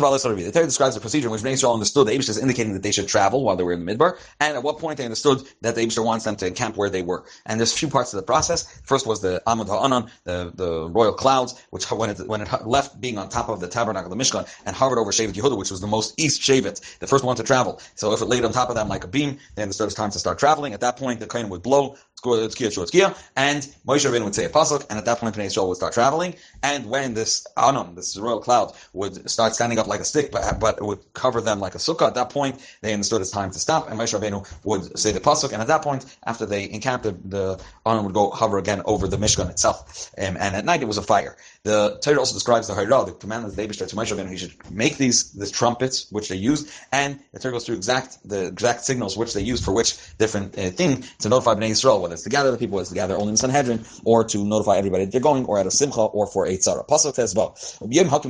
The Torah describes the procedure in which B'nai Yisrael understood the Eibeshter is indicating that they should travel while they were in the Midbar, and at what point they understood that the Eibeshter wants them to encamp where they were. And there's a few parts of the process. First was the Amud He'anan, the royal clouds, which when it left being on top of the tabernacle, the Mishkan, and hovered over Shevet Yehudah, which was the most east Shevet, the first one to travel. So if it laid on top of them like a beam, they understood it was time to start traveling. At that point, the Kayin would blow, tkiya, and Moshe Rabbeinu would say a pasuk, and at that point B'nai Yisrael would start traveling. And when this Anan, this royal cloud, would start standing up like a stick, but it would cover them like a sukkah, at that point they understood it's time to stop, and Moshe Rabbeinu would say the pasuk, and at that point, after they encamped, the Anan would go hover again over the Mishkan itself, and at night it was a fire. The Torah also describes the ha'irah, the command of the Eibeshter to Moshe Rabbeinu, he should make these trumpets which they used, and the Torah goes through the exact signals which they used for which different thing to notify B'nai Yisrael, whether it's to gather the people, whether it's to gather only in the Sanhedrin, or to notify everybody that they're going, or at a simcha, or for a tzara. Pasuk says, on the day that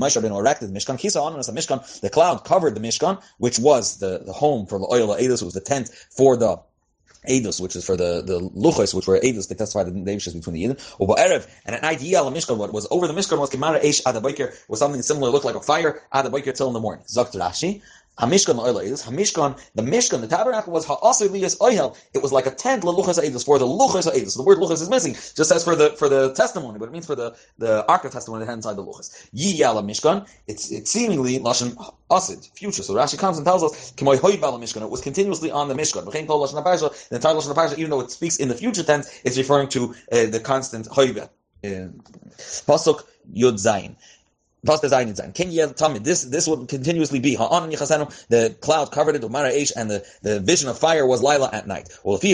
Moshe Rabbeinu erected the Mishkan, the cloud covered the Mishkan, which was the home for the Edus, was the tent for the Edus, which is for the Luchos, which were Edus, they testified in the Eibeshter between the Yidden. Uba Erev, and at night, Mishkan, what was over the Mishkan was Kimara Eish Adaboiker, was something similar, looked like a fire, Adaboiker till in the morning. Zokt Rashi. The Mishkan, the tabernacle was ha'asir liyas oihel. It was like a tent leluchas ha'edus, for the luchas ha'edus. The word luchas is missing, just as for the testimony, but it means for the ark of testimony that had inside the luchas. Yiyala Mishkan, it's seemingly Lashem asid, future. So Rashi comes and tells us, K'moy Hoyv ala Mishkan, it was continuously on the Mishkan. The entire Lashon HaParsha, even though it speaks in the future tense, it's referring to the constant Hoyv. Pasuk Yud Zayin. This would continuously be the cloud covered it with Mara Eish, and the vision of fire was Laila at night. And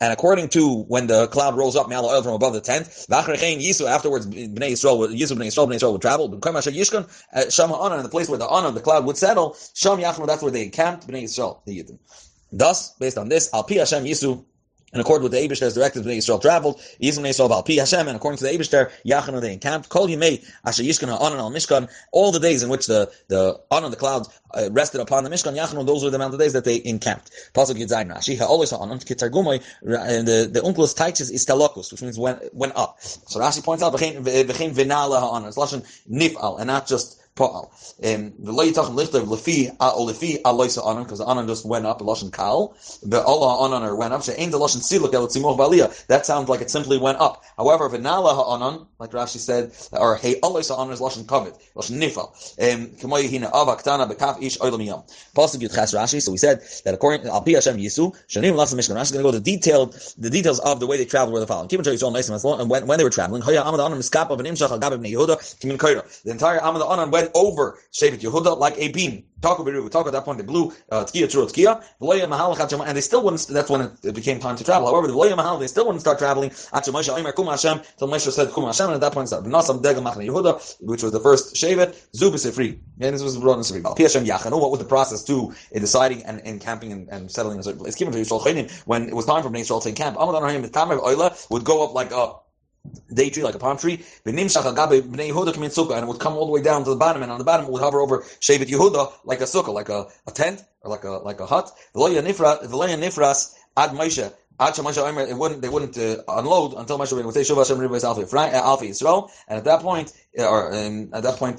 according to when the cloud rose up from above the tent, afterwards B'nai Yisrael would travel, and the place where the Anan, the cloud, would settle, that's where they encamped B'nai Yisrael, the Yidden. Thus, based on this, Al Pi Hashem Yisu, in accord with the Eibeshter's directive, B'nai Yisrael traveled, Yizim B'nai Yisrael Al Pi Hashem, and according to the Eibeshter, Yachanu they encamped, Kol Yimei, Asher Yishkan Ha'anan Al Mishkan, all the days in which the Anan, the cloud, rested upon the Mishkan, Yachanu, those were the amount of days that they encamped. Pasuk Yitzayin Rashi, Ha'olis Ha'anan, Kitargumoi, the Unklus Taiches Istalokus, which means went up. So Rashi points out, V'chein Vinala Ha'anan, it's Lashon Nif'al, and not just Pa'al. The Lo Yitachem Lichter Lefi A'olifi Aloisa Anan, because the Anan just went up, Lashon Kal. The Allah Anan went up. She'ain the Lashon Siluk El Tzimoch Ba'aliyah. That sounds like it simply went up. However, V'nala Ha'anan, like Rashi said, or Hey Aloisa Anan is Lashon Kavit, Lashon Nifal. K'moy Hina Avak Tana Bekaf Ish Oilom Yom. Pasuk Yudches Rashi. So we said that according to Al Pi Hashem Yisu, Shanim Lachs Mishkan. Rashi is going to go to the details of the way they traveled were the following. And when they were traveling, the entire Amud Anan went over Shevet Yehudah like a beam. Talk at that point, they blew tkiya, truah, tkiya, and they still wouldn't. That's when it became time to travel. However, they still wouldn't start traveling until Moshe said Kum Hashem, and at that point started Yehuda, which was the first Shevet, Zub Sifri, and this was brought in Sifri. What was the process to deciding and encamping and settling in a certain place? When it was time for B'nai Yisrael to encamp, would go up like a day tree, like a palm tree, and it would come all the way down to the bottom, and on the bottom it would hover over Shevet Yehudah like a sukkah, like a tent, or like a hut. They wouldn't unload until Moshe Rabbeinu would say, Shuv Hashem Ribbeis Alfi Yisrael, and at that point, it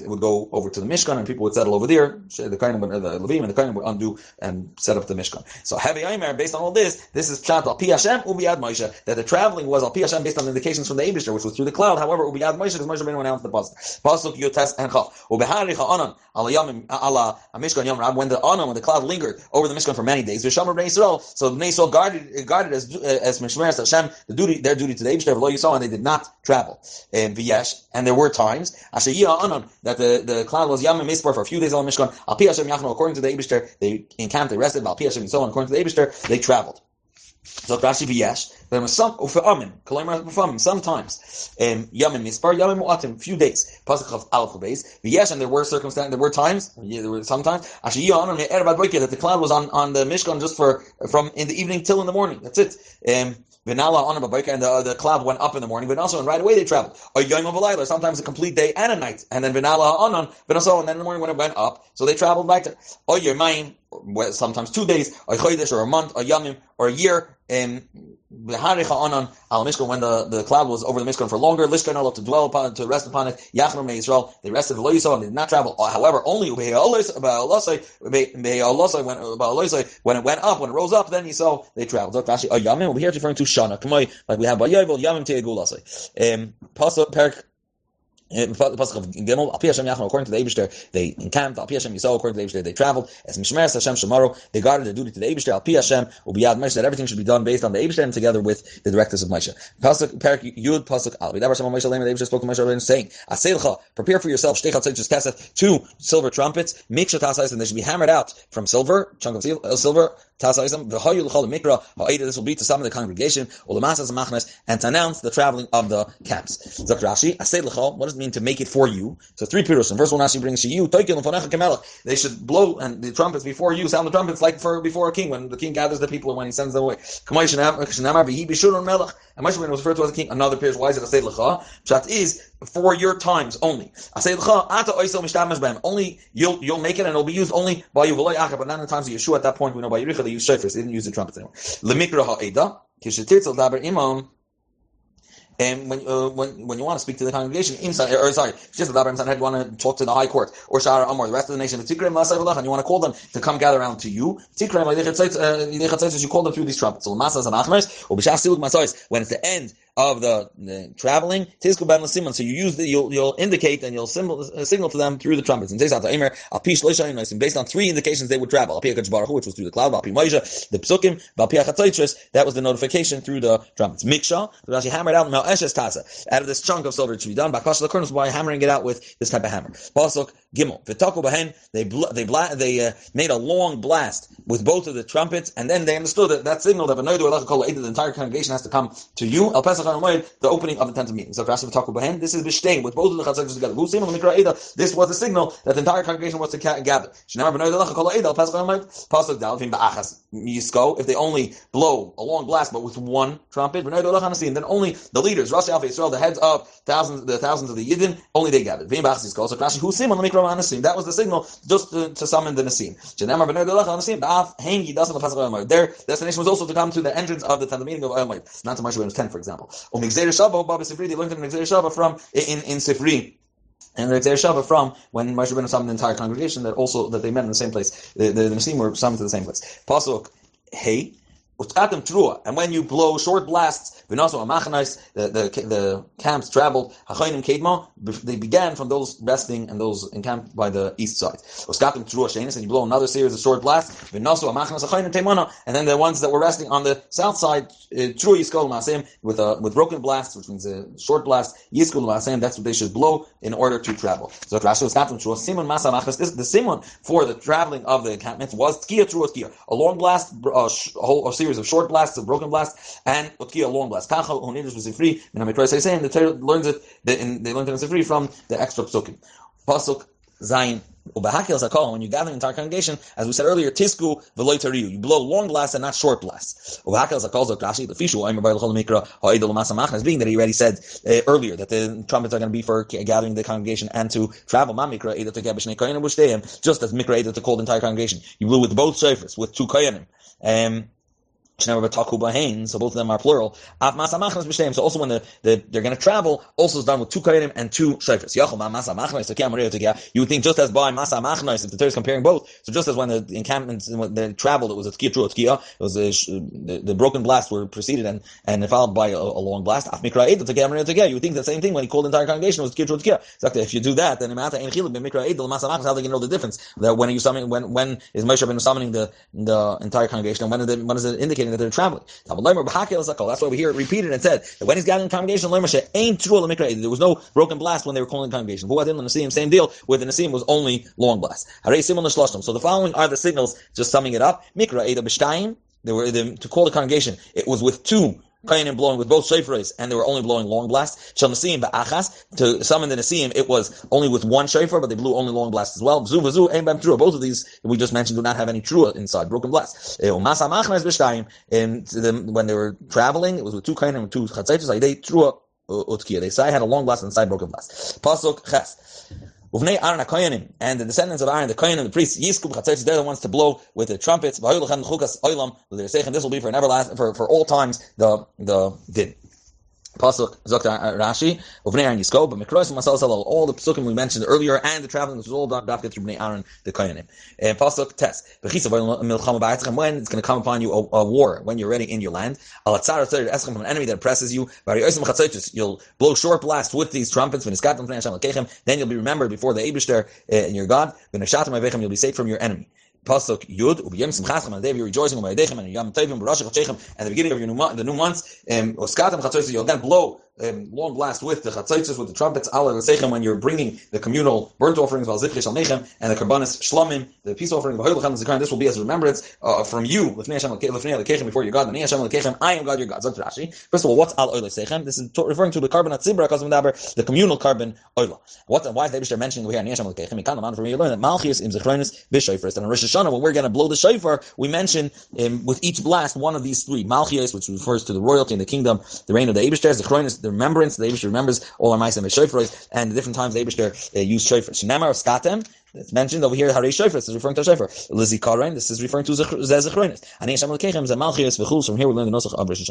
would go over to the Mishkan, and people would settle over there. The Levim and the Kohen would undo and set up the Mishkan. So, Hevi Aymer, based on all this is Pshat Al Pi Hashem Ubiad Moshe, that the traveling was Al Pi Hashem based on indications from the Eibeshter, which was through the cloud. However, Ubiad Moshe, because Moshe Rabbeinu announced the pasuk Yotes and Chaf Ubehari Ha'anan Ala Mishkan Yom Rab, when the cloud lingered over the Mishkan for many days. V'Shamar Bnei Yisrael, so Bnei Yisrael guarded as Mishmeres Hashem their duty to the Eibeshter, V'Lo Yisrael, and they did not travel. And there were times. That the cloud was Yam and Midbar for a few days on Mishkan. Al Pi Hashem Yachnu, according to the Eibeshter, they encamped, they rested. Al Pi Hashem and so on, according to the Eibeshter, they traveled. So Rashi v'yesh, there was some ufa'amin, kalimar ufa'amin, sometimes yamim mispar, yamim mu'atim, few days. Pasuk of alpha base v'yesh, and there were circumstances, there were times, sometimes ashiyah anam, that the cloud was on the Mishkan just from in the evening till in the morning. That's it. V'nala anam babayka, and the cloud went up in the morning, but also and right away they traveled. Or yom v'layla, sometimes a complete day and a night, and then v'nala anam, but also and then in the morning when it went up, so they traveled back to. Or yomayim, sometimes 2 days, or a chodesh, or a month, or yamim, or a year. When the cloud was over the Mishkan for longer, Lishkan allowed to dwell upon, to rest upon it. Yachnu Yisrael, they rested and did not travel. However, only when it went up, when it rose up, then he saw they traveled. Rashi, Yamim, over here referring to Shana, like we have by Yovel Yamim Te'egulasei. Perk. Pasuk of Gimel, Alpi Hashem Yachon, according to the Eibeshter, they encamped. Alpi Hashem Yisrael, according to the Eibeshter, they traveled. As Mishmeres Hashem Shemaro, they guarded their duty to the Eibeshter. Alpi Hashem Ubiyad Moshe, that everything should be done based on the Eibeshter and together with the directives of Moshe. Pasuk Perk Yud Pasuk Al. Vidavar Hashem Moshe Leim. The Eibeshter spoke to Moshe Rabbeinu, saying, "Aseilcha, prepare for yourself shtechat tzeiches kesef, 2 silver trumpets, miksha tasais, and they should be hammered out from silver, chunk of silver." The Hoyv Luchol Mikra ha'irah. This will be to summon the congregation, Olamasas Machnas, and to announce the traveling of the camps. Zok Rashi, Asay Luchol. What does it mean to make it for you? So 3 pirushim. First one, Rashi brings to you Toikin Lefonecha Kamelach. They should blow and the trumpets before you, sound the trumpets like for before a king, when the king gathers the people and when he sends them away. Kamay Shenamar V'hi B'shurun Melach. And Moshe Rabbeinu was referred to as a king. Another pirush. Why is it Asay Luchol? That is for your times only. Asay Luchol Ata Oisel Mishtamesh B'hem. Only you'll make it and it'll be used only by you. V'lo Yachar, but not in the times of Yeshua. At that point, we know by Yericha. They used shayfa. They didn't use the trumpets anymore. Lemikra ha'eda kishetirtzel daber imam. And when you want to speak to the congregation, just the daber imsan head, you want to talk to the high court or shara amor, the rest of the nation. Tikrem la'asayvulach, and you want to call them to come gather around to you. Tikrem la'idechatzaitz, you call them through these trumpets. L'masas anachmers u'b'shasilut masayis. When it's the end of the traveling, tizku ben l'siman. So you use you'll indicate and you'll signal to them through the trumpets. And based on 3 indications they would travel. Alpi HaKadosh Baruch Hu, which was through the cloud. Alpi Moshe, the Pesukim. Alpi HaChatzotres, that was the notification through the trumpets. Miksha, the Rashi hammered out out of this chunk of silver it should be done by Kashal Kurnos by hammering it out with this type of hammer. Pasuk Gimel, v'taku b'hen. They made a long blast with both of the trumpets, and then they understood that signal that the entire congregation has to come to you. El Pesach HaMoed, the opening of the tent of meeting. So Rashi v'taku b'hen. This is b'shtein with both of the chatzos together. This was the signal that the entire congregation was to gather. Pasuk Dalvin b'achas yisko. If they only blow a long blast but with one trumpet, then only the leaders, Rashi Alpha Yisrael, the heads of thousands of the Yidden, only they gathered. That was the signal just to summon the Nasim. Their destination was also to come to the entrance of the tent of meeting of Olamid, not to Moshe Rabbeinu's tent, for example. Megzayir Shabbat, they learned in Megzayir Shabbat from in Sifri. And the Megzayir Shabbat from when Moshe Rabbeinu summoned the entire congregation that they met in the same place. The Nasim were summoned to the same place. Pasuk Hey. And when you blow short blasts, the camps traveled. They began from those resting and those encamped by the east side. And you blow another series of short blasts. And then the ones that were resting on the south side, with broken blasts, which means a short blast. That's what they should blow in order to travel. So the simon for the traveling of the encampments was tkiya, a long blast, a series of short blasts, of broken blasts, and tkiya, long blasts. Kachal Hunidus was Sifri, and Amikra saying the Torah learns it. They learned it in Sifri from the extra psukim. Pasuk Zayin. When you gather the entire congregation, as we said earlier, tisku v'loy tariu. You blow long blasts and not short blasts. Being that he already said earlier that the trumpets are going to be for gathering the congregation and to travel. Just as mikra eid to call the entire congregation, you blew with both shayfas, with 2 koyanim. So both of them are plural. So also when they're going to travel, also is done with 2 koyanim and 2 shayfas. You would think just as by masa machnos, if the Torah is comparing both, so just as when the encampments, when they traveled, it was a tkiya truah tkiya. It was the broken blasts were preceded and followed by a long blast. You would think the same thing when he called the entire congregation was tkiya truah tkiya. If you do that, then how are they going to know the difference? That when are you summoning? When is Moshe Rabbeinu summoning the entire congregation? And when is it indicated that they're traveling? That's why we hear it repeated and said that when he's gathering the congregation, there was no broken blast when they were calling the congregation. Same deal with the Nasim was only long blast. So the following are the signals, just summing it up. They were to call the congregation. It was with 2 koyanim blowing with both shayfas, and they were only blowing long blasts. To summon the Nasim, it was only with 1 shayfa, but they blew only long blasts as well. Both of these we just mentioned do not have any truah inside, broken blasts. When they were traveling, it was with 2 koyanim and 2 chatzaitos. They had a long blast and a side broken blast. Pasuk Ches. Uvnei Aaron HaKoyanim, and the descendants of Aaron, the Kohen and the priests, Yiskub Chatzers, they're the ones to blow with the trumpets. This will be for an everlasting, for all times, the din. Pasuk Zokta Rashi, Uvnei Aaron Yiskub, but Mikros Masal Salal, all the pasukim we mentioned earlier, and the traveling, which was all dafka through Bnei Aaron, the Koyanim. And Pasuk Tes, when it's going to come upon you a war, when you're already in your land, Alatzar Tzar Eschem, from an enemy that oppresses you, you'll blow short blasts with these trumpets, then you'll be remembered before the Eibeshter and your God, you'll be safe from your enemy. Pasuk Yud, Ubiyam Simchaschem, and the day of your rejoicing, and Yam Tevim, Barashach Chechem, and the beginning of your the new months, Oskatam Chatzoytzes, you'll then blow long blast with the Chatzoytzes, with the trumpets, Ala Lasechem, when you're bringing the communal burnt offerings, Val Zikri Shal Nechem, and the Karbanis Shlomim, the peace offering, Vahoy Lachem Zikran, this will be as a remembrance from you, Lifnei Hashem Lekechem, before your God, Lifnei Hashem Lekechem, I am God, your God. Zok Rashi. First of all, what's Al Oil Lasechem? This is referring to the Karbanat Zibra, Kazmadaber, the communal Karban Oil. What and why is the Eibeshter mentioning here, Lifnei Hashem Lekechem? Mikan Laman, from you learn that Malchus Im Zichronis B'Shayfris, and Rosh Hashanah, when we're going to blow the shofar, we mention with each blast one of these three: Malchias, which refers to the royalty and the kingdom, the reign of the Eibeshter, Zichronis, the remembrance. The Eibeshter remembers all our ma'asim and shofaros, and the different times the Eibeshter used shofar. Shnamar of Skatem. It's mentioned over here, Harei Shofar, this is referring to Shofar. Lizikaron, this is referring to Zichronis. Ani Hashem Lekechem, Zemalchias, V'chul. From here we learn the Nosach of Rosh Hashanah.